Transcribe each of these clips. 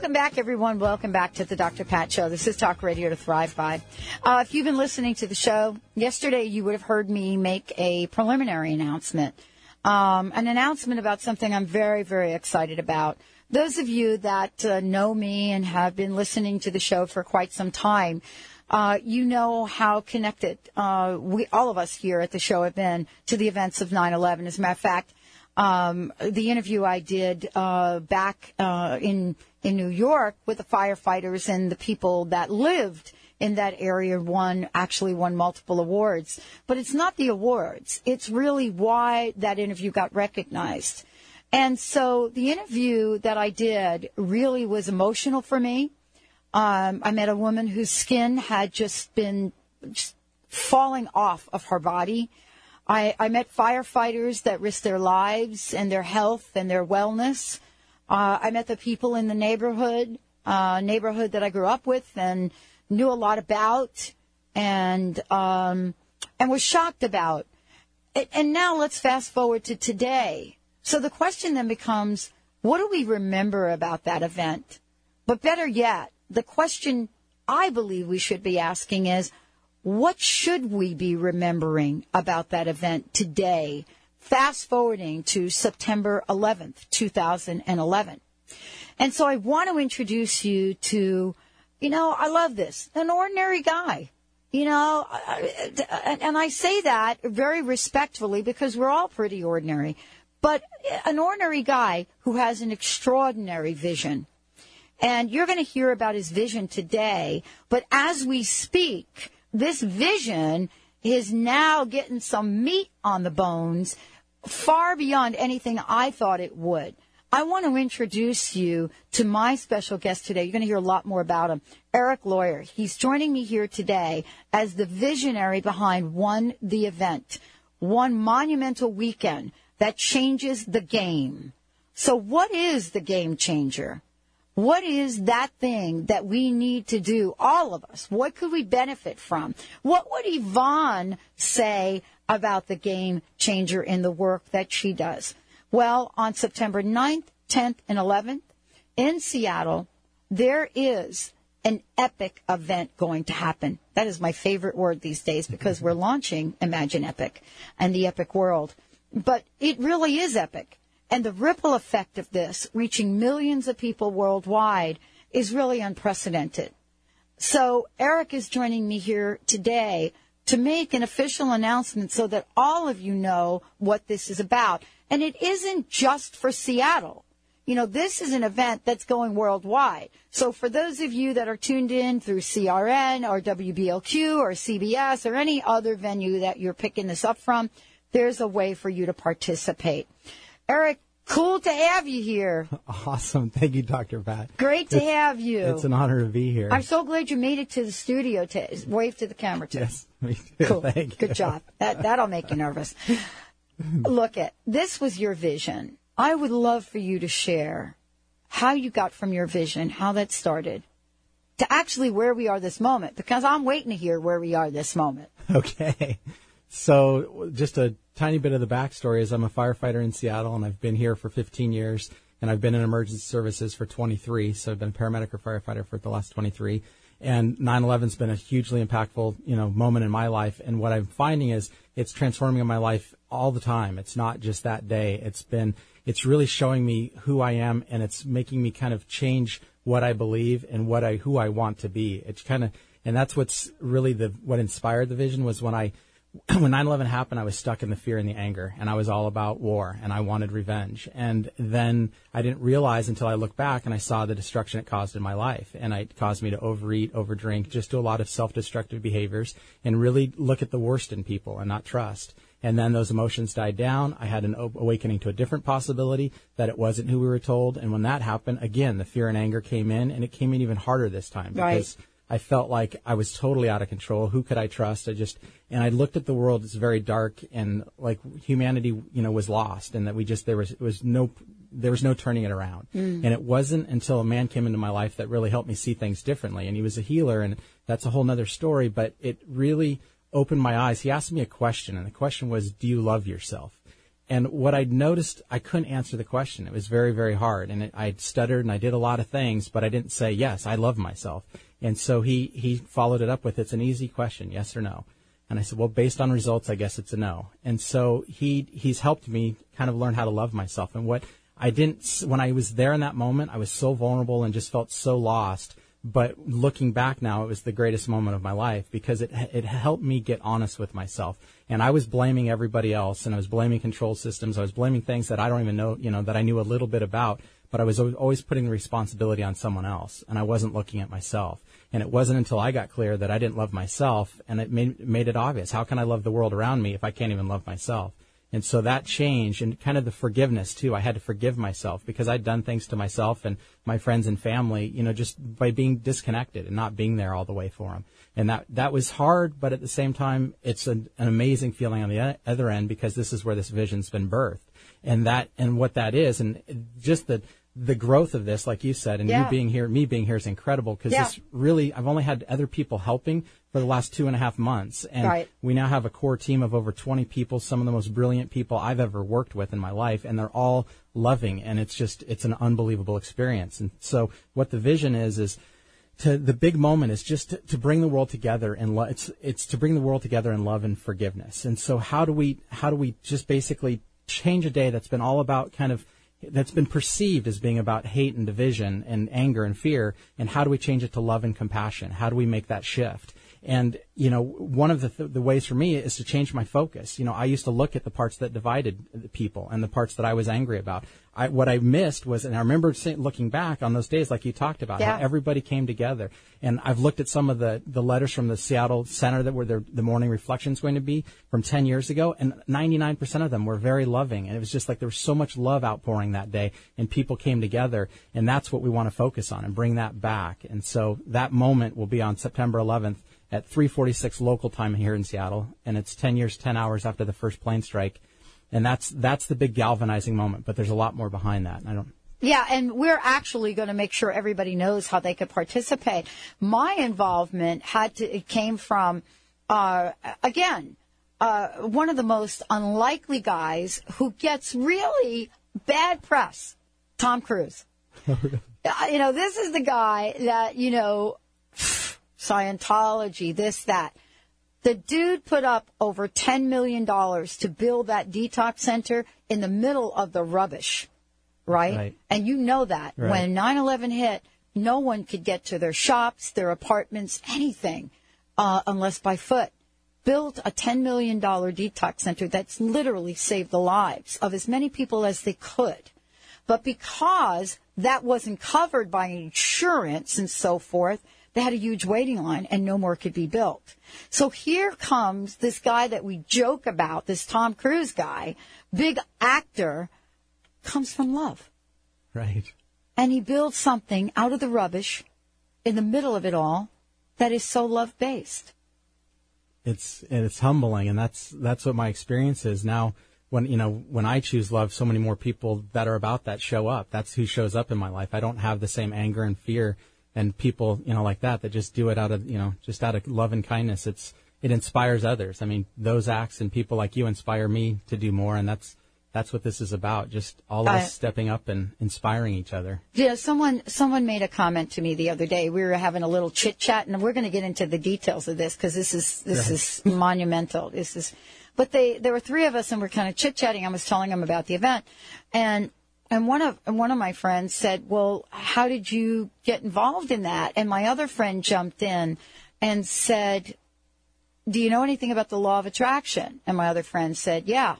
Welcome back, everyone. Welcome back to the Dr. Pat Show. This is Talk Radio to Thrive By. If you've been listening to the show, yesterday you would have heard me make a preliminary announcement, an announcement about something I'm very, very excited about. Those of you that know me and have been listening to the show for quite some time, you know how connected all of us here at the show have been to the events of 9/11. As a matter of fact, the interview I did back in New York with the firefighters and the people that lived in that area actually won multiple awards. But it's not the awards. It's really why that interview got recognized. And so the interview that I did really was emotional for me. I met a woman whose skin had just been falling off of her body. I met firefighters that risked their lives and their health and their wellness. I met the people in the neighborhood that I grew up with and knew a lot about and was shocked about. And now let's fast forward to today. So the question then becomes, what do we remember about that event? But better yet, the question I believe we should be asking is, what should we be remembering about that event today, fast forwarding to September 11th, 2011? And so I want to introduce you to, I love this, an ordinary guy, and I say that very respectfully because we're all pretty ordinary, but an ordinary guy who has an extraordinary vision. And you're going to hear about his vision today, but as we speak, this vision is now getting some meat on the bones far beyond anything I thought it would. I want to introduce you to my special guest today. You're going to hear a lot more about him, Erik Lawyer. He's joining me here today as the visionary behind One the Event, one monumental weekend that changes the game. So what is the game changer? What is that thing that we need to do, all of us? What could we benefit from? What would Yvonne say about the game changer in the work that she does? Well, on September 9th, 10th, and 11th in Seattle, there is an epic event going to happen. That is my favorite word these days because we're launching Imagine Epic and the Epic World. But it really is epic. And the ripple effect of this, reaching millions of people worldwide, is really unprecedented. So Erik is joining me here today to make an official announcement so that all of you know what this is about. And it isn't just for Seattle. This is an event that's going worldwide. So for those of you that are tuned in through CRN or WBLQ or CBS or any other venue that you're picking this up from, there's a way for you to participate. Erik, cool to have you here. Awesome. Thank you, Dr. Pat. Great to have you. It's an honor to be here. I'm so glad you made it to the studio. Wave to the camera, too. Yes, me too. Cool. Thank you. Good job. That'll make you nervous. Look, this was your vision. I would love for you to share how you got from your vision, how that started, to actually where we are this moment, because I'm waiting to hear where we are this moment. Okay. So just a tiny bit of the backstory is I'm a firefighter in Seattle, and I've been here for 15 years, and I've been in emergency services for 23. So I've been a paramedic or firefighter for the last 23. And 9/11's been a hugely impactful, moment in my life. And what I'm finding is it's transforming my life all the time. It's not just that day. It's really showing me who I am, and it's making me kind of change what I believe and who I want to be. And that's what's really what inspired the vision was when 9/11 happened, I was stuck in the fear and the anger, and I was all about war, and I wanted revenge. And then I didn't realize until I looked back and I saw the destruction it caused in my life, and it caused me to overeat, overdrink, just do a lot of self-destructive behaviors, and really look at the worst in people and not trust. And then those emotions died down. I had an awakening to a different possibility, that it wasn't who we were told. And when that happened, again, the fear and anger came in, and it came in even harder this time. Because right. I felt like I was totally out of control. Who could I trust? And I looked at the world. It's very dark, and like humanity, was lost, and that there was no turning it around. Mm. And it wasn't until a man came into my life that really helped me see things differently. And he was a healer, and that's a whole nother story, but it really opened my eyes. He asked me a question, and the question was, do you love yourself? And what I'd noticed, I couldn't answer the question. It was very, very hard. And I stuttered and I did a lot of things, but I didn't say, yes, I love myself. And so he followed it up with, it's an easy question, yes or no. And I said, well, based on results, I guess it's a no. And so he's helped me kind of learn how to love myself. And what I didn't, when I was there in that moment, I was so vulnerable and just felt so lost. But looking back now, it was the greatest moment of my life because it helped me get honest with myself. And I was blaming everybody else, and I was blaming control systems. I was blaming things that I don't even know, that I knew a little bit about. But I was always putting the responsibility on someone else, and I wasn't looking at myself. And it wasn't until I got clear that I didn't love myself, and it made it obvious. How can I love the world around me if I can't even love myself? And so that changed, and kind of the forgiveness, too. I had to forgive myself because I'd done things to myself and my friends and family, just by being disconnected and not being there all the way for them. And that was hard, but at the same time, it's an amazing feeling on the other end because this is where this vision's been birthed. And what that is, and just the growth of this, like you said, and you being here, me being here is incredible because this really, I've only had other people helping for the last 2.5 months. And we now have a core team of over 20 people, some of the most brilliant people I've ever worked with in my life. And they're all loving. And it's an unbelievable experience. And so what the vision is the big moment is just to bring the world together and it's to bring the world together in love and forgiveness. And so how do we just basically change a day that's been all about that's been perceived as being about hate and division and anger and fear, and how do we change it to love and compassion? How do we make that shift? And, one of the ways for me is to change my focus. I used to look at the parts that divided the people and the parts that I was angry about. What I missed was, and I remember looking back on those days like you talked about, how everybody came together. And I've looked at some of the letters from the Seattle Center that were the morning reflections going to be from 10 years ago, and 99% of them were very loving. And it was just like there was so much love outpouring that day, and people came together, and that's what we want to focus on and bring that back. And so that moment will be on September 11th. At 3:46 local time here in Seattle, and it's 10 years, 10 hours after the first plane strike, and that's the big galvanizing moment. But there's a lot more behind that, and I don't. Yeah, and we're actually going to make sure everybody knows how they could participate. My involvement came from one of the most unlikely guys who gets really bad press, Tom Cruise. This is the guy that Scientology, this, that. The dude put up over $10 million to build that detox center in the middle of the rubbish, right? And that. Right. When 9/11 hit, no one could get to their shops, their apartments, anything, unless by foot. Built a $10 million detox center that's literally saved the lives of as many people as they could. But because that wasn't covered by insurance and so forth, they had a huge waiting line, and no more could be built. So here comes this guy that we joke about, this Tom Cruise guy, big actor, comes from love. Right. And he builds something out of the rubbish in the middle of it all that is so love-based. It's humbling, and that's what my experience is now. When I choose love, so many more people that are about that show up. That's who shows up in my life. I don't have the same anger and fear and people, like that just do it out of, just out of love and kindness. It inspires others. I mean, those acts and people like you inspire me to do more. And that's what this is about. Just all of us stepping up and inspiring each other. Yeah. Someone made a comment to me the other day. We were having a little chit chat, and we're going to get into the details of this because this is monumental. But there were three of us, and we're kind of chit chatting. I was telling them about the event, and one of my friends said, well, how did you get involved in that? And my other friend jumped in and said, do you know anything about the law of attraction? And my other friend said, yeah.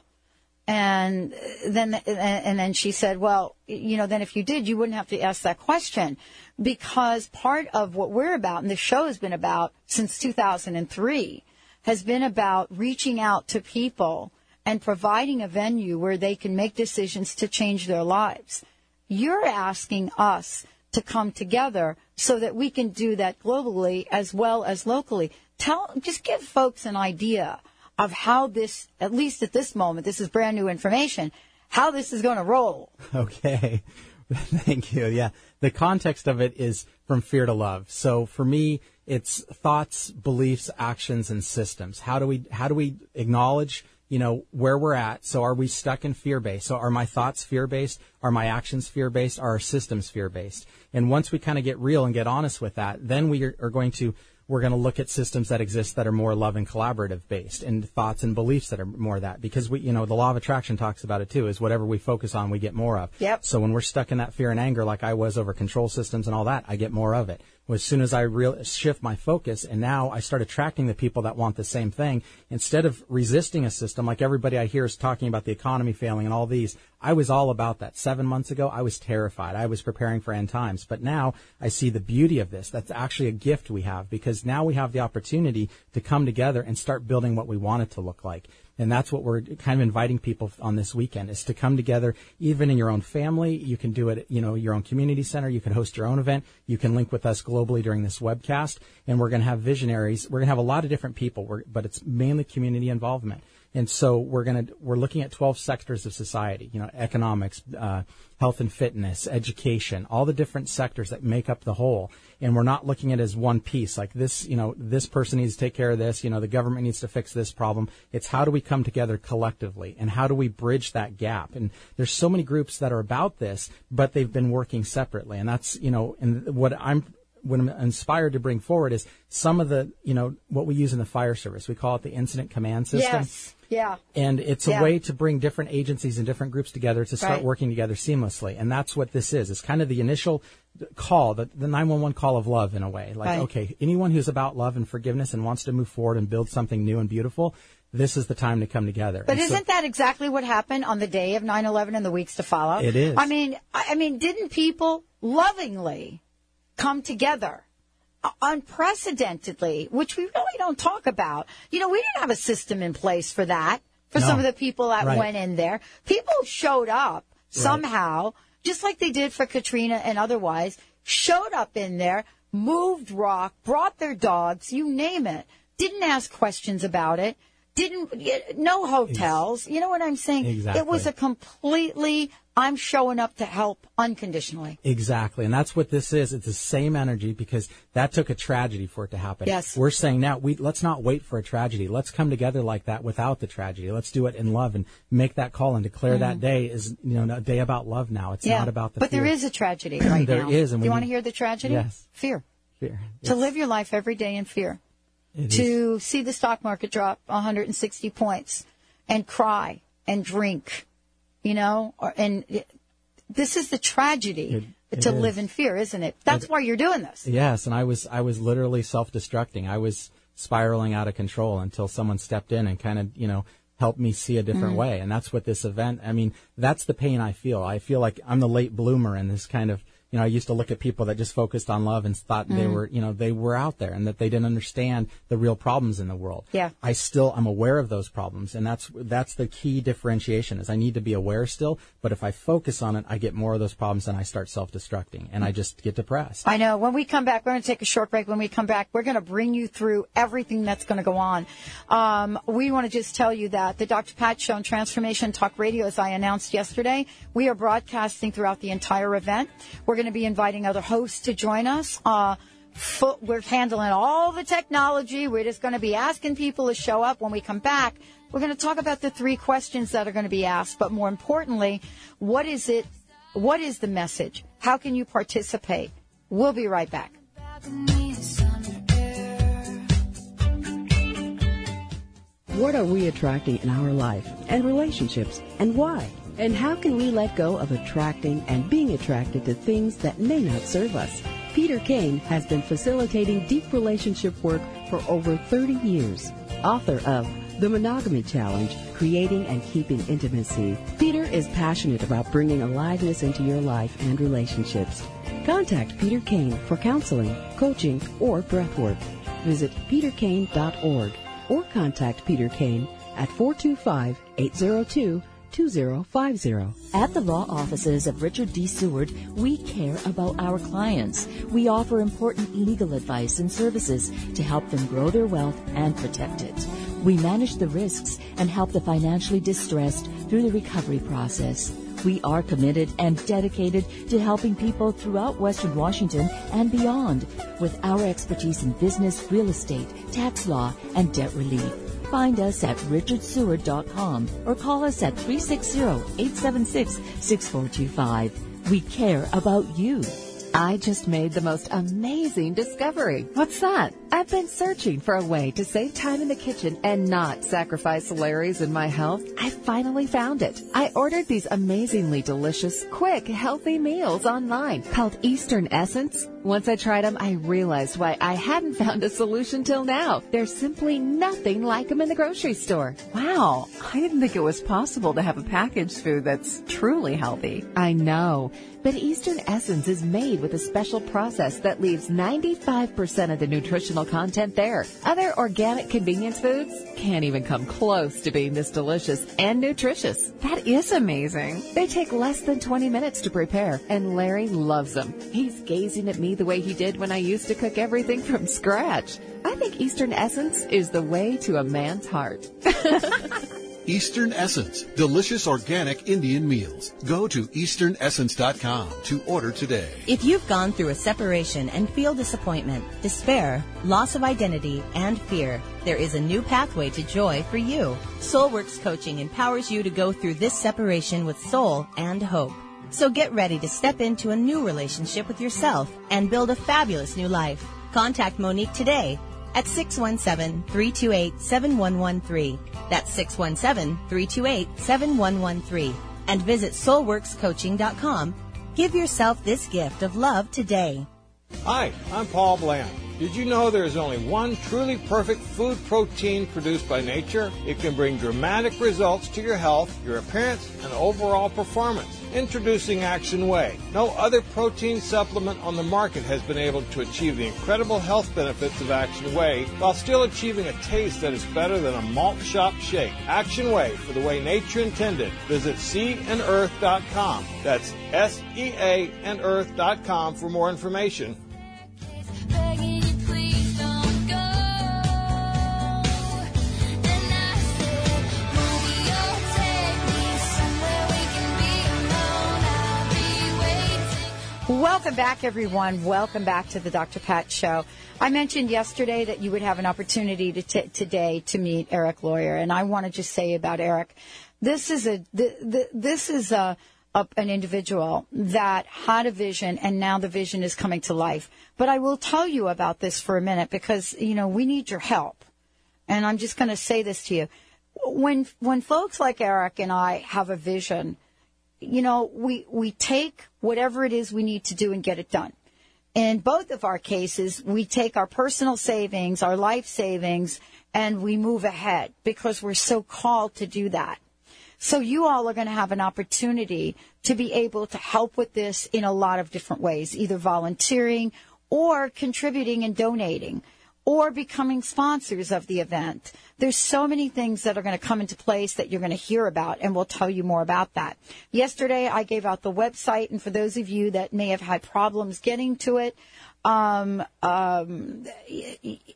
And then she said, well, then if you did, you wouldn't have to ask that question, because part of what we're about, and the show has been about since 2003, has been about reaching out to people and providing a venue where they can make decisions to change their lives. You're asking us to come together so that we can do that globally as well as locally. Just give folks an idea of how this, at least at this moment, this is brand new information, how this is going to roll. Okay. Thank you. Yeah. The context of it is from fear to love. So for me, it's thoughts, beliefs, actions, and systems. How do we acknowledge you know, where we're at. So are we stuck in fear-based? So are my thoughts fear-based? Are my actions fear-based? Are our systems fear-based? And once we kind of get real and get honest with that, then we are going to, we're going to look at systems that exist that are more love and collaborative based, and thoughts and beliefs that are more that, because we, you know, the law of attraction talks about it too, is whatever we focus on, we get more of. Yep. So when we're stuck in that fear and anger, like I was over control systems and all that, I get more of it. As soon as I shift my focus, and now I start attracting the people that want the same thing, instead of resisting a system, like everybody I hear is talking about the economy failing and all these, I was all about that. 7 months ago, I was terrified. I was preparing for end times. But now I see the beauty of this. That's actually a gift we have, because now we have the opportunity to come together and start building what we want it to look like. And that's what we're kind of inviting people on this weekend, is to come together, even in your own family. You can do it, you know, your own community center. You can host your own event. You can link with us globally during this webcast. And we're going to have visionaries. We're going to have a lot of different people, but it's mainly community involvement. And so we're looking at 12 sectors of society, you know, economics, health and fitness, education, all the different sectors that make up the whole. And we're not looking at it as one piece, like this, you know, this person needs to take care of this, you know, the government needs to fix this problem. It's how do we come together collectively, and how do we bridge that gap? And there's so many groups that are about this, but they've been working separately. And that's, you know, and what I'm inspired to bring forward is some of the, you know, what we use in the fire service. We call it the incident command system. Yes. Yeah. And it's a way to bring different agencies and different groups together to start working together seamlessly. And that's what this is. It's kind of the initial call, the 911 call of love, in a way. Like, okay, anyone who's about love and forgiveness and wants to move forward and build something new and beautiful, this is the time to come together. But isn't that exactly what happened on the day of 9/11 and the weeks to follow? It is. I mean, didn't people lovingly come together unprecedentedly, which we really don't talk about? You know, we didn't have a system in place for that, for some of the people that went in there. People showed up somehow, just like they did for Katrina and otherwise, showed up in there, moved rock, brought their dogs, you name it, didn't ask questions about it, no hotels. You know what I'm saying? Exactly. It was a completely, I'm showing up to help unconditionally. Exactly. And that's what this is. It's the same energy, because that took a tragedy for it to happen. Yes. We're saying now, let's not wait for a tragedy. Let's come together like that without the tragedy. Let's do it in love and make that call and declare that day is, you know, a day about love now. It's not about the But fear. There is a tragedy right there now. There is. And do you want to hear the tragedy? Yes. Fear. Yes. To live your life every day in fear. To see the stock market drop 160 points and cry and drink. You know, and this is the tragedy to live in fear, isn't it? That's why you're doing this. Yes, and I was literally self-destructing. I was spiraling out of control until someone stepped in and kind of, you know, helped me see a different way. And that's what this event, I mean, that's the pain I feel. I feel like I'm the late bloomer in this kind of, you know, I used to look at people that just focused on love and thought they were out there and that they didn't understand the real problems in the world. Yeah. I'm aware of those problems. And that's the key differentiation, is I need to be aware still. But if I focus on it, I get more of those problems and I start self-destructing and I just get depressed. I know. When we come back, we're going to take a short break. When we come back, we're going to bring you through everything that's going to go on. We want to just tell you that the Dr. Pat Show on Transformation Talk Radio, as I announced yesterday, we are broadcasting throughout the entire event. We're going to be inviting other hosts to join us. We're handling all the technology. We're just going to be asking people to show up. When we come back, we're going to talk about the 3 questions that are going to be asked. But more importantly, what is it? What is the message? How can you participate? We'll be right back. What are we attracting in our life and relationships, and why? And how can we let go of attracting and being attracted to things that may not serve us? Peter Kane has been facilitating deep relationship work for over 30 years. Author of The Monogamy Challenge, Creating and Keeping Intimacy, Peter is passionate about bringing aliveness into your life and relationships. Contact Peter Kane for counseling, coaching, or breathwork. Visit peterkane.org or contact Peter Kane at 425-802-2050. At the law offices of Richard D. Seward, we care about our clients. We offer important legal advice and services to help them grow their wealth and protect it. We manage the risks and help the financially distressed through the recovery process. We are committed and dedicated to helping people throughout Western Washington and beyond with our expertise in business, real estate, tax law, and debt relief. find us at richardseward.com or call us at 360-876-6425. We care about you. I just made the most amazing discovery. What's that? I've been searching for a way to save time in the kitchen and not sacrifice calories in my health. I finally found it. I ordered these amazingly delicious, quick, healthy meals online called Eastern Essence. Once I tried them, I realized why I hadn't found a solution till now. There's simply nothing like them in the grocery store. Wow. I didn't think it was possible to have a packaged food that's truly healthy. I know. But Eastern Essence is made with a special process that leaves 95% of the nutritional content there. Other organic convenience foods can't even come close to being this delicious and nutritious. That is amazing. They take less than 20 minutes to prepare, and Larry loves them. He's gazing at me the way he did when I used to cook everything from scratch. I think Eastern Essence is the way to a man's heart. Eastern Essence, delicious organic Indian meals. Go to easternessence.com to order today. If you've gone through a separation and feel disappointment, despair, loss of identity, and fear, there is a new pathway to joy for you. SoulWorks Coaching empowers you to go through this separation with soul and hope. So get ready to step into a new relationship with yourself and build a fabulous new life. Contact Monique today at 617-328-7113. That's 617-328-7113. And visit soulworkscoaching.com. Give yourself this gift of love today. Hi, I'm Paul Bland. Did you know there is only one truly perfect food protein produced by nature? It can bring dramatic results to your health, your appearance, and overall performance. Introducing Action Whey. No other protein supplement on the market has been able to achieve the incredible health benefits of Action Whey while still achieving a taste that is better than a malt shop shake. Action Whey, for the way nature intended. Visit seaandearth.com. That's SEAandearth.com for more information. Welcome back, everyone. Welcome back to the Dr. Pat Show. I mentioned yesterday that you would have an opportunity today to meet Erik Lawyer, and I want to just say about Erik, this is an individual that had a vision, and now the vision is coming to life. But I will tell you about this for a minute because we need your help, and I'm just going to say this to you: when folks like Erik and I have a vision, we take whatever it is we need to do and get it done. In both of our cases, we take our personal savings, our life savings, and we move ahead because we're so called to do that. So you all are going to have an opportunity to be able to help with this in a lot of different ways, either volunteering or contributing and donating or becoming sponsors of the event. There's so many things that are going to come into place that you're going to hear about, and we'll tell you more about that. Yesterday, I gave out the website, and for those of you that may have had problems getting to it, I'm going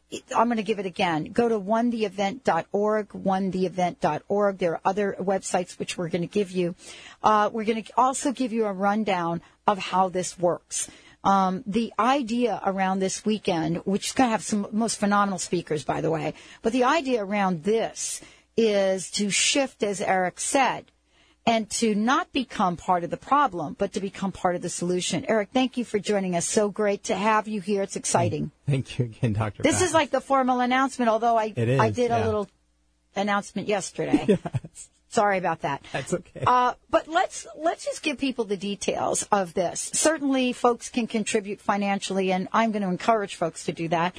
to give it again. Go to onetheevent.org, onetheevent.org. There are other websites which we're going to give you. We're going to also give you a rundown of how this works. The idea around this weekend, which is going to have some most phenomenal speakers, by the way, but the idea around this is to shift, as Erik said, and to not become part of the problem, but to become part of the solution. Erik, thank you for joining us. So great to have you here. It's exciting. Thank you again, Dr. This Pat. Is like the formal announcement, although I did a little announcement yesterday. Yes. Sorry about that. That's okay. But let's just give people the details of this. Certainly, folks can contribute financially, and I'm going to encourage folks to do that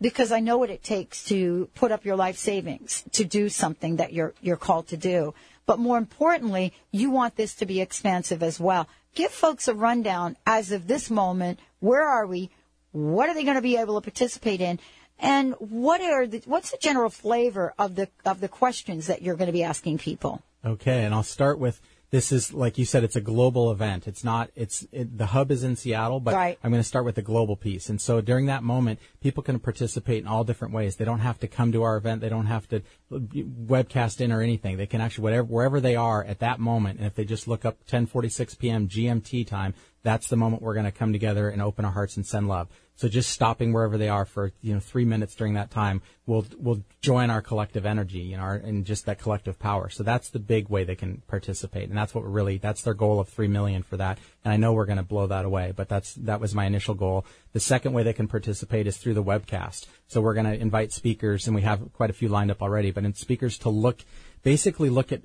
because I know what it takes to put up your life savings to do something that you're called to do. But more importantly, you want this to be expansive as well. Give folks a rundown as of this moment. Where are we? What are they going to be able to participate in? And what's the general flavor of the questions that you're going to be asking people? Okay, and I'll start with, this is, like you said, it's a global event. The hub is in Seattle, but right. I'm going to start with the global piece. And so during that moment, people can participate in all different ways. They don't have to come to our event. They don't have to webcast in or anything. They can actually, wherever they are at that moment, and if they just look up 10:46 p.m. GMT time, that's the moment we're going to come together and open our hearts and send love. So just stopping wherever they are for 3 minutes during that time will join our collective energy, and just that collective power. So that's the big way they can participate, and that's what we're really, that's their goal of 3 million for that. And I know we're going to blow that away, but that was my initial goal. The second way they can participate is through the webcast. So we're going to invite speakers, and we have quite a few lined up already, but in speakers to look at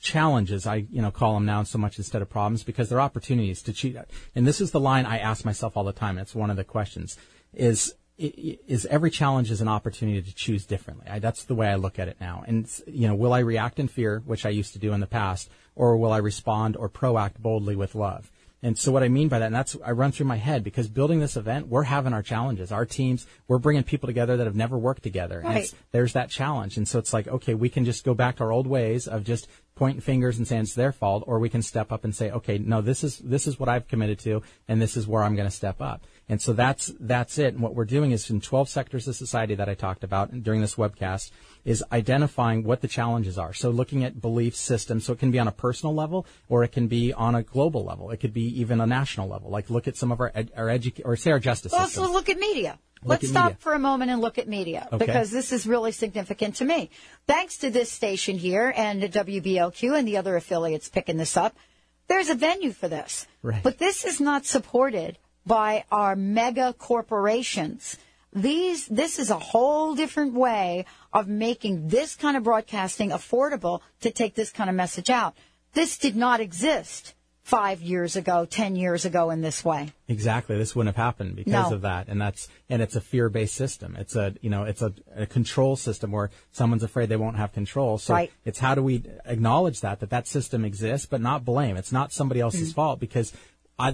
challenges, I call them now so much instead of problems, because they're opportunities to cheat. And this is the line I ask myself all the time. It's one of the questions is every challenge is an opportunity to choose differently. That's the way I look at it now. And, will I react in fear, which I used to do in the past, or will I respond or proact boldly with love? And so what I mean by that, and that's, I run through my head, because building this event, we're having our challenges, our teams, we're bringing people together that have never worked together. Right. And there's that challenge. And so it's like, okay, we can just go back to our old ways of just pointing fingers and saying it's their fault, or we can step up and say, okay, no, this is what I've committed to, and this is where I'm going to step up. And so that's it. And what we're doing is in 12 sectors of society that I talked about during this webcast is identifying what the challenges are. So looking at belief systems. So it can be on a personal level, or it can be on a global level. It could be even a national level. Like look at some of our justice systems. Well, also look at media. Let's stop for a moment and look at media, because this is really significant to me. Thanks to this station here and the WBLQ and the other affiliates picking this up, there's a venue for this. Right. But this is not supported by our mega corporations. This is a whole different way of making this kind of broadcasting affordable to take this kind of message out. This did not exist 5 years ago, 10 years ago in this way. Exactly. This wouldn't have happened because of that. And it's a fear-based system. It's a control system where someone's afraid they won't have control. So it's how do we acknowledge that system exists, but not blame. It's not somebody else's fault, because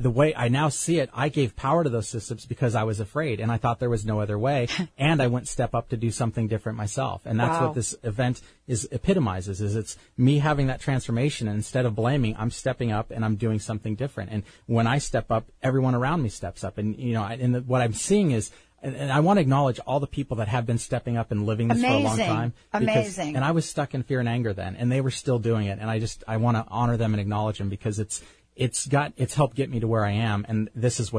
the way I now see it, I gave power to those systems because I was afraid and I thought there was no other way. And I wouldn't step up to do something different myself. And that's what this event epitomizes, is it's me having that transformation, and instead of blaming, I'm stepping up and I'm doing something different. And when I step up, everyone around me steps up. And what I'm seeing is, and I want to acknowledge all the people that have been stepping up and living this for a long time. Amazing. And I was stuck in fear and anger then, and they were still doing it. And I want to honor them and acknowledge them, because it's helped get me to where I am. And this is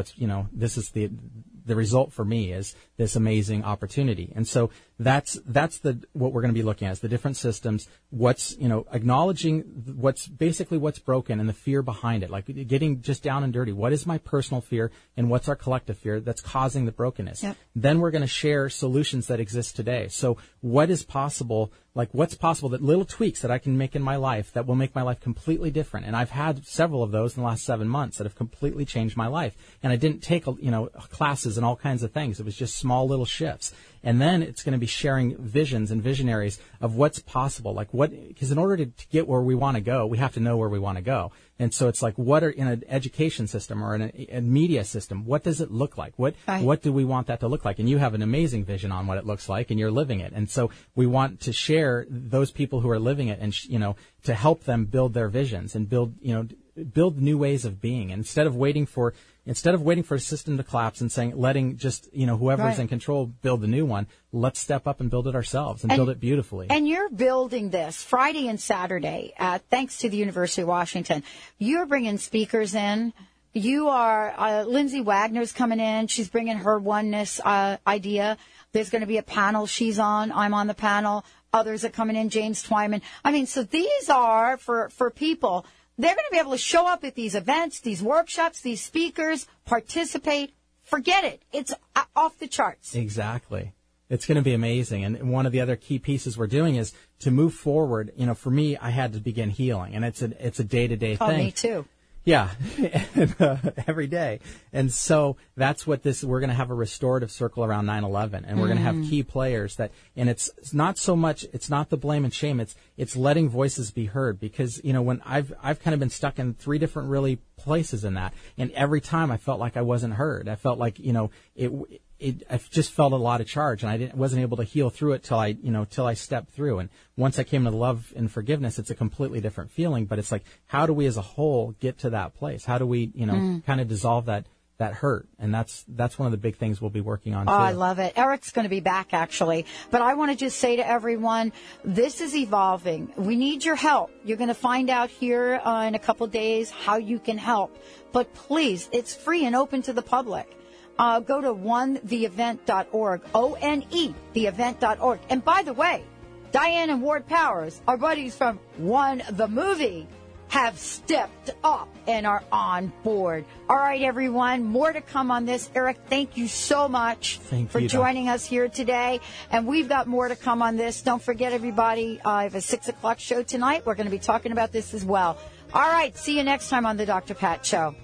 the result for me is this amazing opportunity. And so that's what we're going to be looking at is the different systems, acknowledging what's broken and the fear behind it, like getting just down and dirty. What is my personal fear and what's our collective fear that's causing the brokenness? Yep. Then we're going to share solutions that exist today. So what is possible, like what's possible, that little tweaks that I can make in my life that will make my life completely different. And I've had several of those in the last 7 months that have completely changed my life. And I didn't take, classes and all kinds of things. It was just small little shifts. And then it's going to be sharing visions and visionaries of what's possible. Like because in order to get where we want to go, we have to know where we want to go. And so it's like, what are in an education system or in a media system? What does it look like? What do we want that to look like? And you have an amazing vision on what it looks like, and you're living it. And so we want to share those people who are living it, and to help them build their visions and build new ways of being. And instead of waiting for a system to collapse and saying, letting just whoever's in control build the new one, let's step up and build it ourselves and build it beautifully. And you're building this Friday and Saturday, thanks to the University of Washington. You're bringing speakers in. You are, Lindsay Wagner's coming in. She's bringing her oneness idea. There's going to be a panel she's on. I'm on the panel. Others are coming in. James Twyman. I mean, so these are for people. They're going to be able to show up at these events, these workshops, these speakers, participate. Forget it. It's off the charts. Exactly. It's going to be amazing. And one of the other key pieces we're doing is to move forward. For me, I had to begin healing, and it's a day-to-day thing. Oh, me too. Yeah, every day. And so that's what we're going to have a restorative circle around 9/11, and we're going to have key players and it's not so much, it's not the blame and shame, it's letting voices be heard, because, when I've kind of been stuck in three different really places in that, and every time I felt like I wasn't heard. I felt like, I just felt a lot of charge, and I wasn't able to heal through it till I stepped through. And once I came to love and forgiveness, it's a completely different feeling. But it's like, how do we as a whole get to that place? How do we, kind of dissolve that hurt? And that's one of the big things we'll be working on. Oh, too. I love it. Erik's going to be back actually, but I want to just say to everyone, this is evolving. We need your help. You're going to find out here in a couple days how you can help, but please, it's free and open to the public. Go to onetheevent.org, O-N-E, theevent.org. And by the way, Diane and Ward Powers, our buddies from One the Movie, have stepped up and are on board. All right, everyone, more to come on this. Erik, thank you so much for joining us here today. And we've got more to come on this. Don't forget, everybody, I have a 6 o'clock show tonight. We're going to be talking about this as well. All right, see you next time on The Dr. Pat Show.